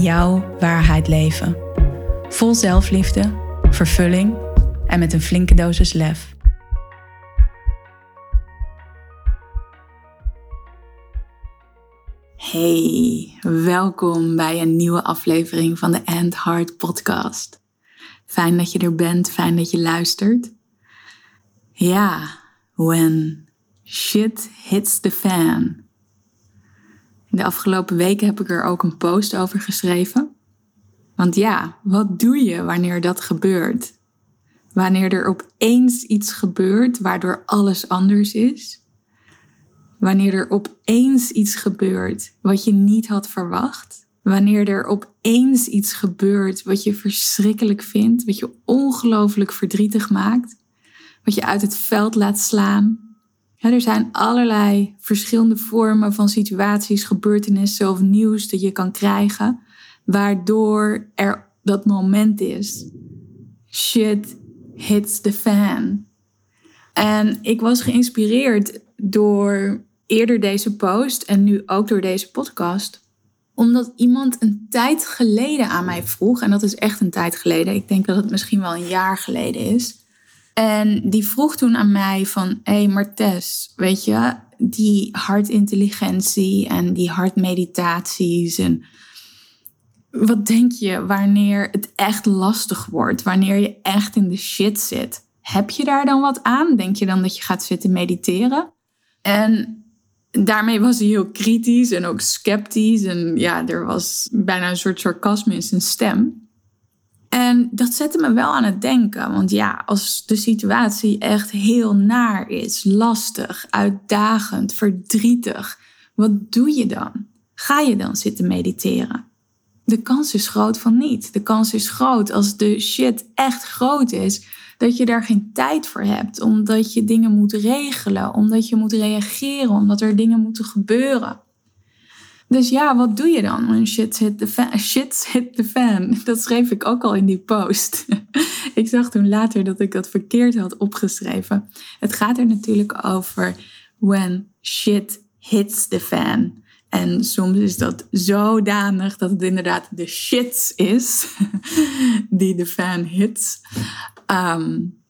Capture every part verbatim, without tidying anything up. Jouw waarheid leven. Vol zelfliefde, vervulling en met een flinke dosis lef. Hey, welkom bij een nieuwe aflevering van de End Heart podcast. Fijn dat je er bent, fijn dat je luistert. Ja, when shit hits the fan. De afgelopen weken heb ik er ook een post over geschreven. Want ja, wat doe je wanneer dat gebeurt? Wanneer er opeens iets gebeurt waardoor alles anders is? Wanneer er opeens iets gebeurt wat je niet had verwacht? Wanneer er opeens iets gebeurt wat je verschrikkelijk vindt, wat je ongelooflijk verdrietig maakt, wat je uit het veld laat slaan? Ja, er zijn allerlei verschillende vormen van situaties, gebeurtenissen of nieuws dat je kan krijgen, waardoor er dat moment is. Shit hits the fan. En ik was geïnspireerd door eerder deze post en nu ook door deze podcast, omdat iemand een tijd geleden aan mij vroeg, en dat is echt een tijd geleden, ik denk dat het misschien wel een jaar geleden is. En die vroeg toen aan mij van, hé hey Martes, weet je, die hartintelligentie en die hartmeditaties. En wat denk je wanneer het echt lastig wordt, wanneer je echt in de shit zit? Heb je daar dan wat aan? Denk je dan dat je gaat zitten mediteren? En daarmee was hij heel kritisch en ook sceptisch. En ja, er was bijna een soort sarcasme in zijn stem. En dat zette me wel aan het denken. Want ja, als de situatie echt heel naar is, lastig, uitdagend, verdrietig, wat doe je dan? Ga je dan zitten mediteren? De kans is groot van niet. De kans is groot als de shit echt groot is, dat je daar geen tijd voor hebt. Omdat je dingen moet regelen, omdat je moet reageren, omdat er dingen moeten gebeuren. Dus ja, wat doe je dan when shit hit the fan? Shit hit the fan. Dat schreef ik ook al in die post. Ik zag toen later dat ik dat verkeerd had opgeschreven. Het gaat er natuurlijk over when shit hits the fan. En soms is dat zodanig dat het inderdaad de shit is die de fan hits. Um,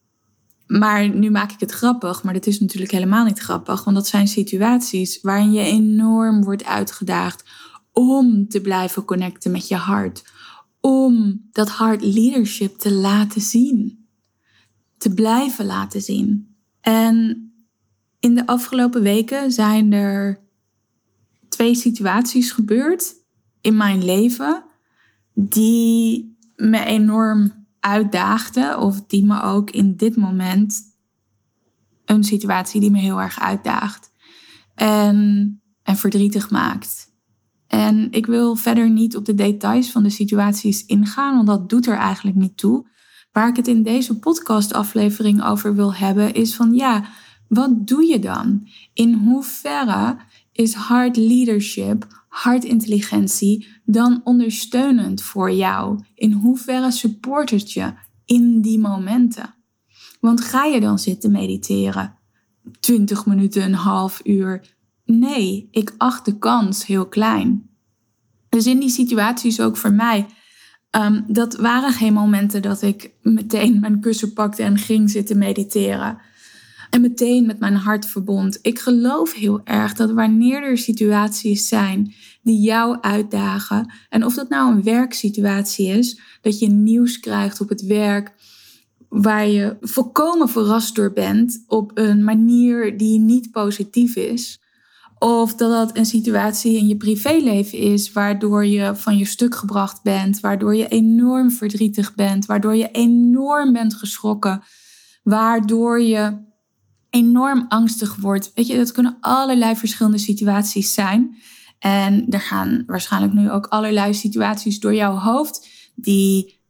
Maar nu maak ik het grappig, maar dat is natuurlijk helemaal niet grappig. Want dat zijn situaties waarin je enorm wordt uitgedaagd om te blijven connecten met je hart. Om dat heart leadership te laten zien. Te blijven laten zien. En in de afgelopen weken zijn er twee situaties gebeurd in mijn leven die me enorm uitdaagde, of die me ook in dit moment een situatie die me heel erg uitdaagt en, en verdrietig maakt. En ik wil verder niet op de details van de situaties ingaan, want dat doet er eigenlijk niet toe. Waar ik het in deze podcastaflevering over wil hebben is van ja, wat doe je dan? In hoeverre is heart leadership, hartintelligentie dan ondersteunend voor jou? In hoeverre support het je in die momenten? Want ga je dan zitten mediteren? twintig minuten, een half uur? Nee, ik acht de kans heel klein. Dus in die situaties ook voor mij, um, dat waren geen momenten dat ik meteen mijn kussen pakte en ging zitten mediteren. En meteen met mijn hart verbond. Ik geloof heel erg dat wanneer er situaties zijn die jou uitdagen, en of dat nou een werksituatie is, dat je nieuws krijgt op het werk waar je volkomen verrast door bent op een manier die niet positief is, of dat dat een situatie in je privéleven is waardoor je van je stuk gebracht bent, waardoor je enorm verdrietig bent, waardoor je enorm bent geschrokken, waardoor je enorm angstig wordt. Weet je, dat kunnen allerlei verschillende situaties zijn. En er gaan waarschijnlijk nu ook allerlei situaties door jouw hoofd die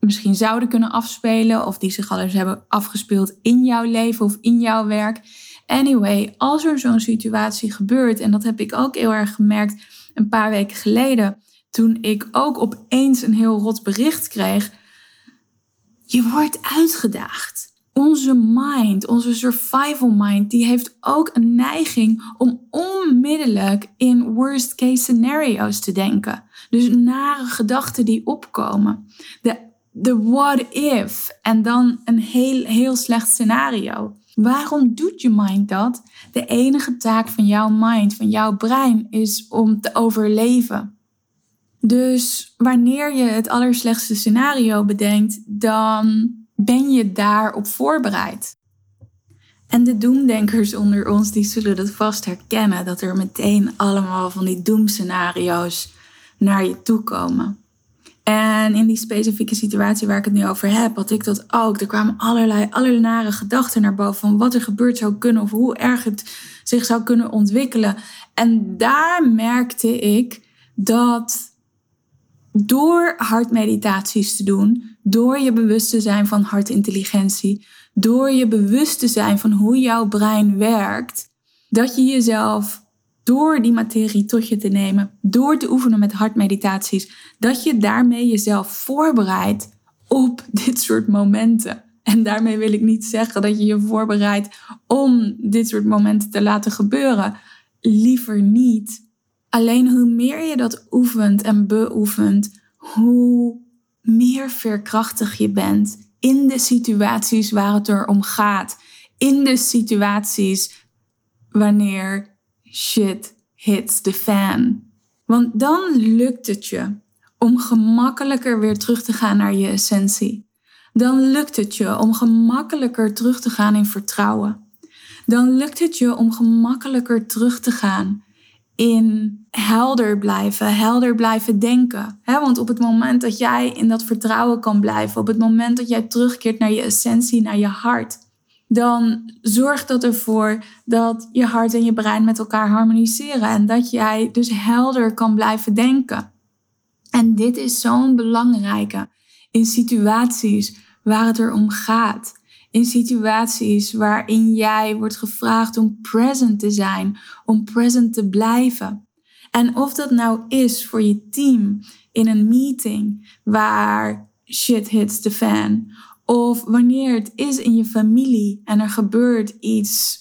misschien zouden kunnen afspelen of die zich al eens hebben afgespeeld in jouw leven of in jouw werk. Anyway, als er zo'n situatie gebeurt, en dat heb ik ook heel erg gemerkt een paar weken geleden, toen ik ook opeens een heel rot bericht kreeg. Je wordt uitgedaagd. Onze mind, onze survival mind, die heeft ook een neiging om onmiddellijk in worst case scenario's te denken. Dus nare gedachten die opkomen. De, de what if en dan een heel, heel slecht scenario. Waarom doet je mind dat? De enige taak van jouw mind, van jouw brein, is om te overleven. Dus wanneer je het allerslechtste scenario bedenkt, dan ben je daarop voorbereid. En de doemdenkers onder ons, die zullen dat vast herkennen, dat er meteen allemaal van die doemscenario's naar je toe komen. En in die specifieke situatie waar ik het nu over heb, had ik dat ook. Er kwamen allerlei, allerlei nare gedachten naar boven van wat er gebeurd zou kunnen of hoe erg het zich zou kunnen ontwikkelen. En daar merkte ik dat door hartmeditaties te doen, door je bewust te zijn van hartintelligentie, door je bewust te zijn van hoe jouw brein werkt, dat je jezelf door die materie tot je te nemen, door te oefenen met hartmeditaties, dat je daarmee jezelf voorbereidt op dit soort momenten. En daarmee wil ik niet zeggen dat je je voorbereidt om dit soort momenten te laten gebeuren. Liever niet. Alleen hoe meer je dat oefent en beoefent, hoe meer veerkrachtig je bent in de situaties waar het er om gaat. In de situaties wanneer shit hits the fan. Want dan lukt het je om gemakkelijker weer terug te gaan naar je essentie. Dan lukt het je om gemakkelijker terug te gaan in vertrouwen. Dan lukt het je om gemakkelijker terug te gaan in helder blijven, helder blijven denken. He, want op het moment dat jij in dat vertrouwen kan blijven, op het moment dat jij terugkeert naar je essentie, naar je hart, dan zorgt dat ervoor dat je hart en je brein met elkaar harmoniseren en dat jij dus helder kan blijven denken. En dit is zo'n belangrijke in situaties waar het er om gaat. In situaties waarin jij wordt gevraagd om present te zijn, om present te blijven. En of dat nou is voor je team in een meeting waar shit hits the fan. Of wanneer het is in je familie en er gebeurt iets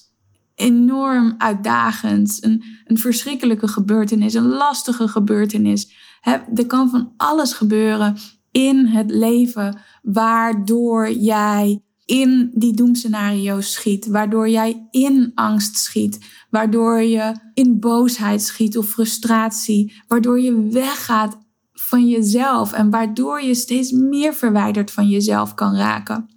enorm uitdagends. Een, een verschrikkelijke gebeurtenis, een lastige gebeurtenis. He, er kan van alles gebeuren in het leven waardoor jij in die doemscenario's schiet, waardoor jij in angst schiet, waardoor je in boosheid schiet of frustratie, waardoor je weggaat van jezelf en waardoor je steeds meer verwijderd van jezelf kan raken.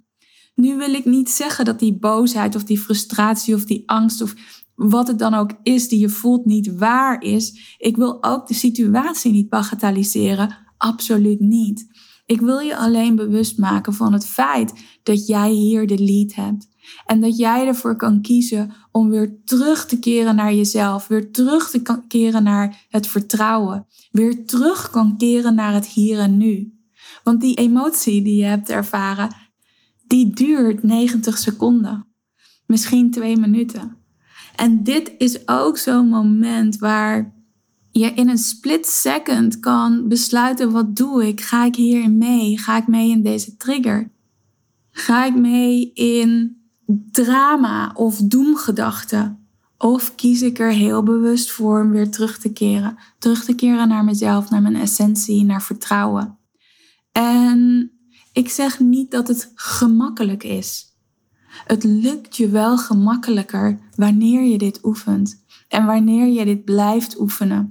Nu wil ik niet zeggen dat die boosheid of die frustratie of die angst of wat het dan ook is die je voelt niet waar is. Ik wil ook de situatie niet bagatelliseren, absoluut niet. Ik wil je alleen bewust maken van het feit dat jij hier de lead hebt. En dat jij ervoor kan kiezen om weer terug te keren naar jezelf. Weer terug te keren naar het vertrouwen. Weer terug kan keren naar het hier en nu. Want die emotie die je hebt ervaren, die duurt negentig seconden. Misschien twee minuten. En dit is ook zo'n moment waar je in een split second kan besluiten, wat doe ik? Ga ik hierin mee? Ga ik mee in deze trigger? Ga ik mee in drama of doemgedachten? Of kies ik er heel bewust voor om weer terug te keren? Terug te keren naar mezelf, naar mijn essentie, naar vertrouwen. En ik zeg niet dat het gemakkelijk is. Het lukt je wel gemakkelijker wanneer je dit oefent. En wanneer je dit blijft oefenen.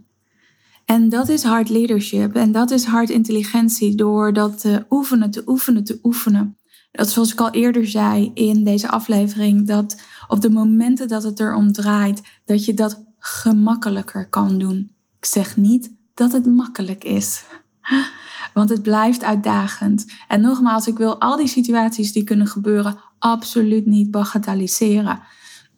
En dat is hard leadership en dat is hard intelligentie door dat te oefenen, te oefenen, te oefenen. Dat zoals ik al eerder zei in deze aflevering, dat op de momenten dat het erom draait, dat je dat gemakkelijker kan doen. Ik zeg niet dat het makkelijk is, want het blijft uitdagend. En nogmaals, ik wil al die situaties die kunnen gebeuren absoluut niet bagatelliseren.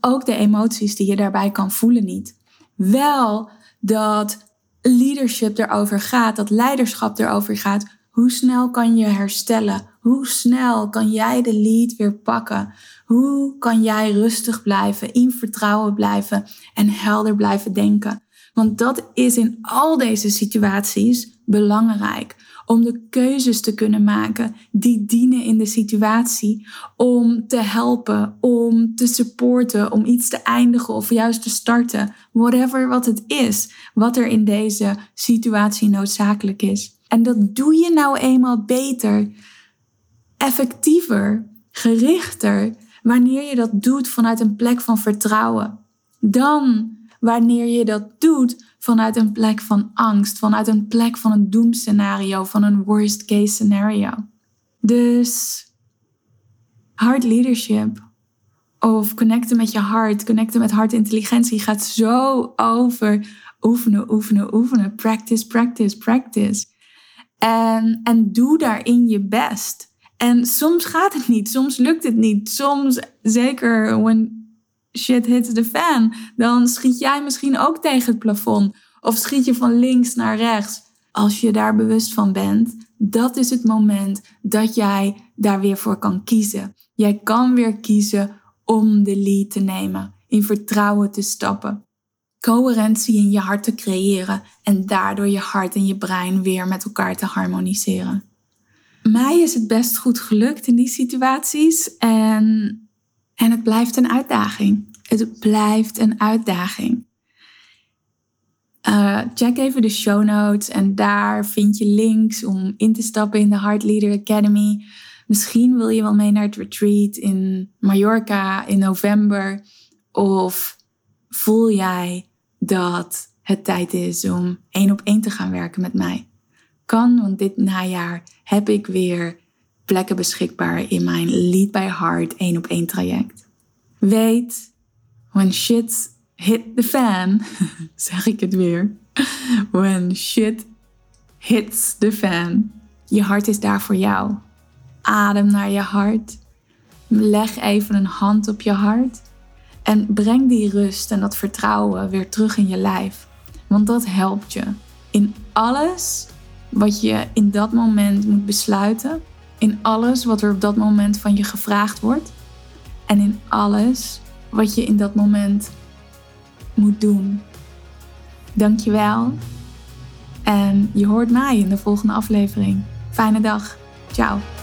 Ook de emoties die je daarbij kan voelen niet. Wel dat leadership erover gaat, dat leiderschap erover gaat. Hoe snel kan je herstellen? Hoe snel kan jij de lead weer pakken? Hoe kan jij rustig blijven, in vertrouwen blijven en helder blijven denken? Want dat is in al deze situaties belangrijk. Om de keuzes te kunnen maken die dienen in de situatie. Om te helpen, om te supporten, om iets te eindigen of juist te starten. Whatever wat het is, wat er in deze situatie noodzakelijk is. En dat doe je nou eenmaal beter, effectiever, gerichter, wanneer je dat doet vanuit een plek van vertrouwen. Dan wanneer je dat doet vanuit een plek van angst, vanuit een plek van een doemscenario, van een worst case scenario. Dus hard leadership of connecten met je hart, connecten met hartintelligentie gaat zo over oefenen, oefenen, oefenen. Practice, practice, practice. En, en doe daarin je best. En soms gaat het niet, soms lukt het niet. Soms, zeker when shit hits the fan, dan schiet jij misschien ook tegen het plafond. Of schiet je van links naar rechts. Als je daar bewust van bent, dat is het moment dat jij daar weer voor kan kiezen. Jij kan weer kiezen om de lead te nemen, in vertrouwen te stappen. Coherentie in je hart te creëren en daardoor je hart en je brein weer met elkaar te harmoniseren. Mij is het best goed gelukt in die situaties en... En het blijft een uitdaging. Het blijft een uitdaging. Uh, check even de show notes en daar vind je links om in te stappen in de Heart Leader Academy. Misschien wil je wel mee naar het retreat in Mallorca in november. Of voel jij dat het tijd is om één op één te gaan werken met mij? Kan, want dit najaar heb ik weer plekken beschikbaar in mijn Lead by Heart één op één traject. Weet, when shit hit the fan, zeg ik het weer. When shit hits the fan. Je hart is daar voor jou. Adem naar je hart. Leg even een hand op je hart. En breng die rust en dat vertrouwen weer terug in je lijf. Want dat helpt je in alles wat je in dat moment moet besluiten. In alles wat er op dat moment van je gevraagd wordt. En in alles wat je in dat moment moet doen. Dankjewel. En je hoort mij in de volgende aflevering. Fijne dag. Ciao.